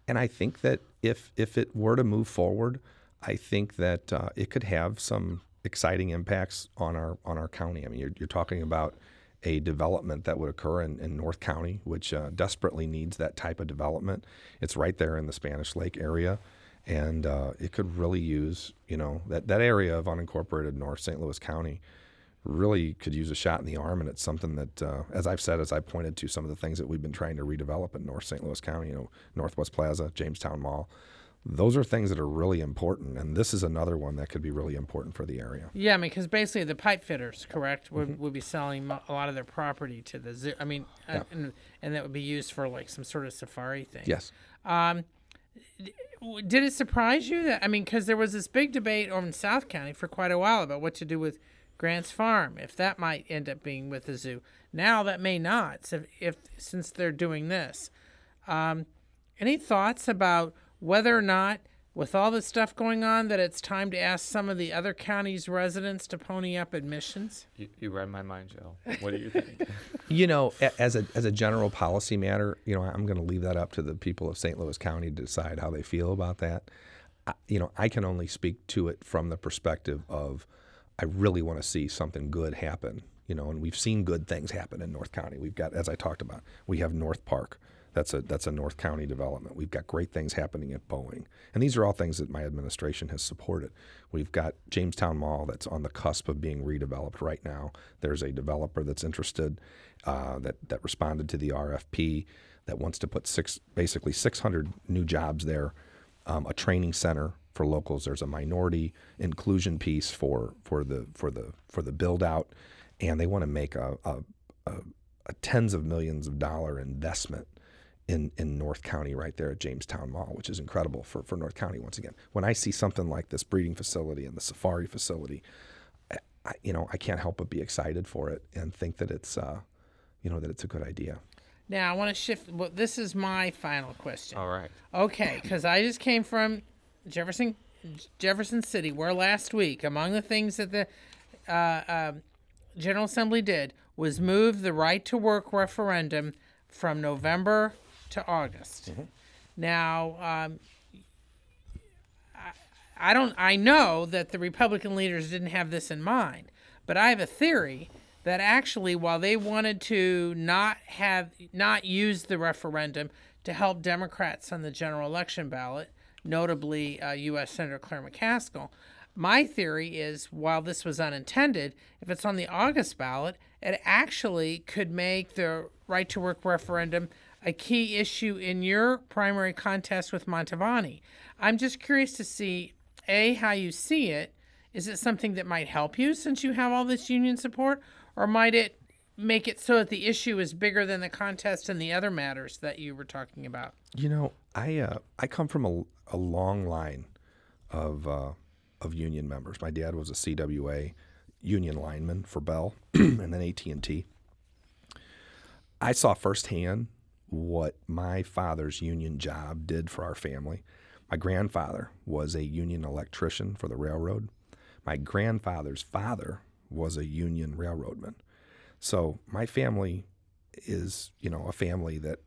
And I think that if it were to move forward, I think that it could have some exciting impacts on our county. I mean, you're talking about a development that would occur in North County, which desperately needs that type of development. It's right there in the Spanish Lake area, and it could really use that area of unincorporated North St. Louis County really could use a shot in the arm, and it's something that, as I've said, as I pointed to some of the things that we've been trying to redevelop in North St. Louis County, you know, Northwest Plaza, Jamestown Mall, those are things that are really important, and this is another one that could be really important for the area. Yeah, I mean, because basically the pipe fitters, correct, would be selling a lot of their property to the zoo. I mean, yeah. and that would be used for, like, some sort of safari thing. Yes. Did it surprise you that, I mean, because there was this big debate over in South County for quite a while about what to do with Grant's Farm, if that might end up being with the zoo. Now that may not, so if since they're doing this. Any thoughts about whether or not, with all this stuff going on, that it's time to ask some of the other counties' residents to pony up admissions? You read my mind, Joe. What do you think? You know, as a general policy matter, you know, I'm going to leave that up to the people of St. Louis County to decide how they feel about that. You know, I can only speak to it from the perspective of I really want to see something good happen, you know, and we've seen good things happen in North County. We've got, as I talked about, we have North Park. That's a North County development. We've got great things happening at Boeing. And these are all things that my administration has supported. We've got Jamestown Mall that's on the cusp of being redeveloped right now. There's a developer that's interested, that responded to the RFP, that wants to put 600 new jobs there, a training center for locals. There's a minority inclusion piece for the build out, and they want to make a tens of millions of dollar investment in North County right there at Jamestown Mall, which is incredible for North County once again. When I see something like this breeding facility and the safari facility, I can't help but be excited for it and think that it's, that it's a good idea. Now I want to shift. Well, this is my final question. All right. Okay, because I just came from Jefferson City, where last week, among the things that the General Assembly did was move the right-to-work referendum from November to August. Mm-hmm. Now, I know that the Republican leaders didn't have this in mind, but I have a theory that actually, while they wanted to not use the referendum to help Democrats on the general election ballot, notably U.S. Senator Claire McCaskill. My theory is, while this was unintended, if it's on the August ballot, it actually could make the right-to-work referendum a key issue in your primary contest with Mantovani. I'm just curious to see, A, how you see it. Is it something that might help you since you have all this union support? Or might it make it so that the issue is bigger than the contest and the other matters that you were talking about? You know, I come from a long line of union members. My dad was a CWA union lineman for Bell and then AT&T. I saw firsthand what my father's union job did for our family. My grandfather was a union electrician for the railroad. My grandfather's father was a union railroadman. So my family is, you know, a family that,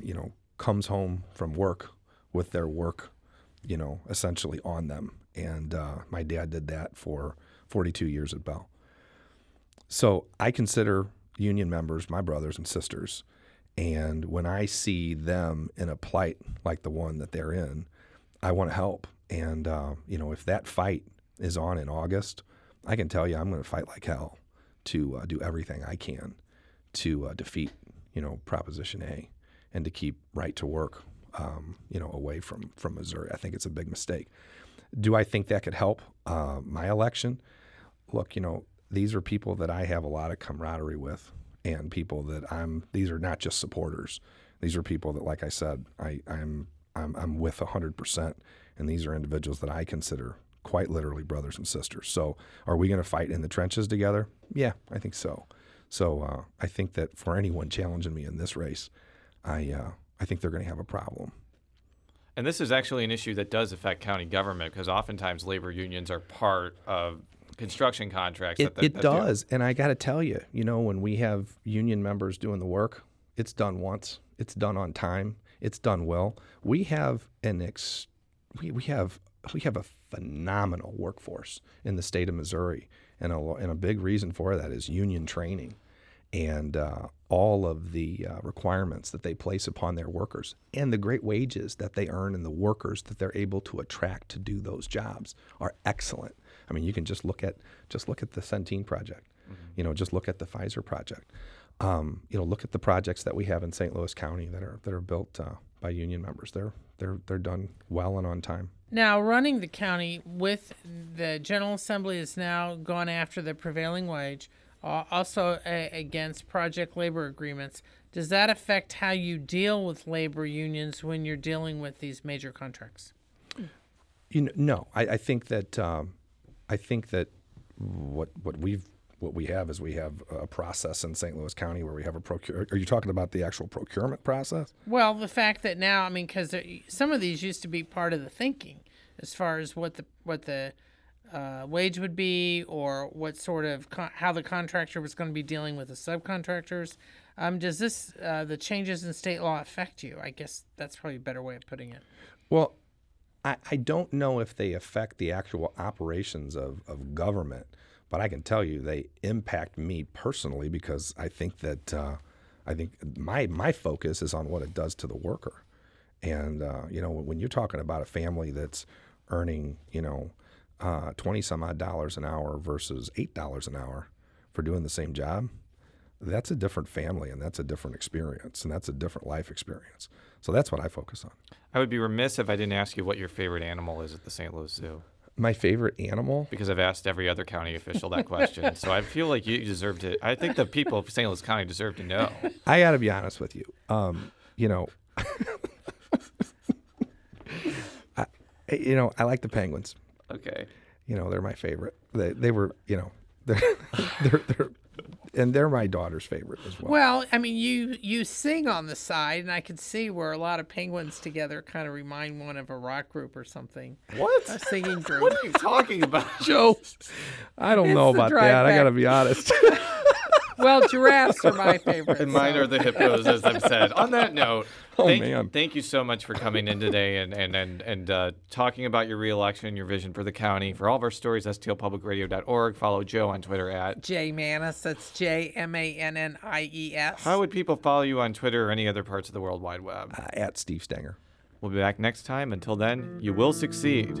you know, comes home from work with their work, you know, essentially on them. And my dad did that for 42 years at Bell. So I consider union members my brothers and sisters. And when I see them in a plight like the one that they're in, I want to help. And, you know, if that fight is on in August, I can tell you I'm going to fight like hell to do everything I can to defeat, you know, Proposition A. And to keep right to work, away from Missouri. I think it's a big mistake. Do I think that could help my election? Look, you know, these are people that I have a lot of camaraderie with, and people that these are not just supporters. These are people that, like I said, I'm with 100%, and these are individuals that I consider quite literally brothers and sisters. So are we going to fight in the trenches together? Yeah, I think so. So I think that for anyone challenging me in this race, I think they're going to have a problem. And this is actually an issue that does affect county government, because oftentimes labor unions are part of construction contracts. And I got to tell you, you know, when we have union members doing the work, it's done once, it's done on time, it's done well. We have we have a phenomenal workforce in the state of Missouri, and a big reason for that is union training. And all of the requirements that they place upon their workers, and the great wages that they earn, and the workers that they're able to attract to do those jobs are excellent. I mean, you can just look at the Centene project. You know, just look at the Pfizer project. You know, look at the projects that we have in St. Louis County that are built by union members. They're done well and on time. Now, running the county with the General Assembly has now gone after the prevailing wage, also against project labor agreements. Does that affect how you deal with labor unions when you're dealing with these major contracts? You know, no, I think that what we have is we have a process in St. Louis County where we have a procure. Are you talking about the actual procurement process? Well, the fact that now, I mean, because some of these used to be part of the thinking as far as what the wage would be or what sort of how the contractor was going to be dealing with the subcontractors. Does this the changes in state law affect you? I guess that's probably a better way of putting it. Well, I don't know if they affect the actual operations of government. But I can tell you they impact me personally because I think that my focus is on what it does to the worker. And, you know, when you're talking about a family that's earning, you know, $20-some-odd an hour versus $8 an hour for doing the same job, that's a different family and that's a different experience and that's a different life experience. So that's what I focus on. I would be remiss if I didn't ask you what your favorite animal is at the St. Louis Zoo. My favorite animal? Because I've asked every other county official that question. So I feel like you deserve to. I think the people of St. Louis County deserve to know. I got to be honest with you. You know, I like the penguins. Okay. You know, they're my favorite. They were, you know, they're my daughter's favorite as well. Well, I mean, you sing on the side, and I could see where a lot of penguins together kind of remind one of a rock group or something. What? A singing group. What are you talking about, Joe? I don't know about that. I got to be honest. Well, giraffes are my favorite. And mine are the hippos, as I've said. On that note, thank you so much for coming in today and talking about your reelection and your vision for the county. For all of our stories, stlpublicradio.org. Follow Joe on Twitter at J Mannies. That's JMANNIES. How would people follow you on Twitter or any other parts of the World Wide Web? At Steve Stenger. We'll be back next time. Until then, you will succeed.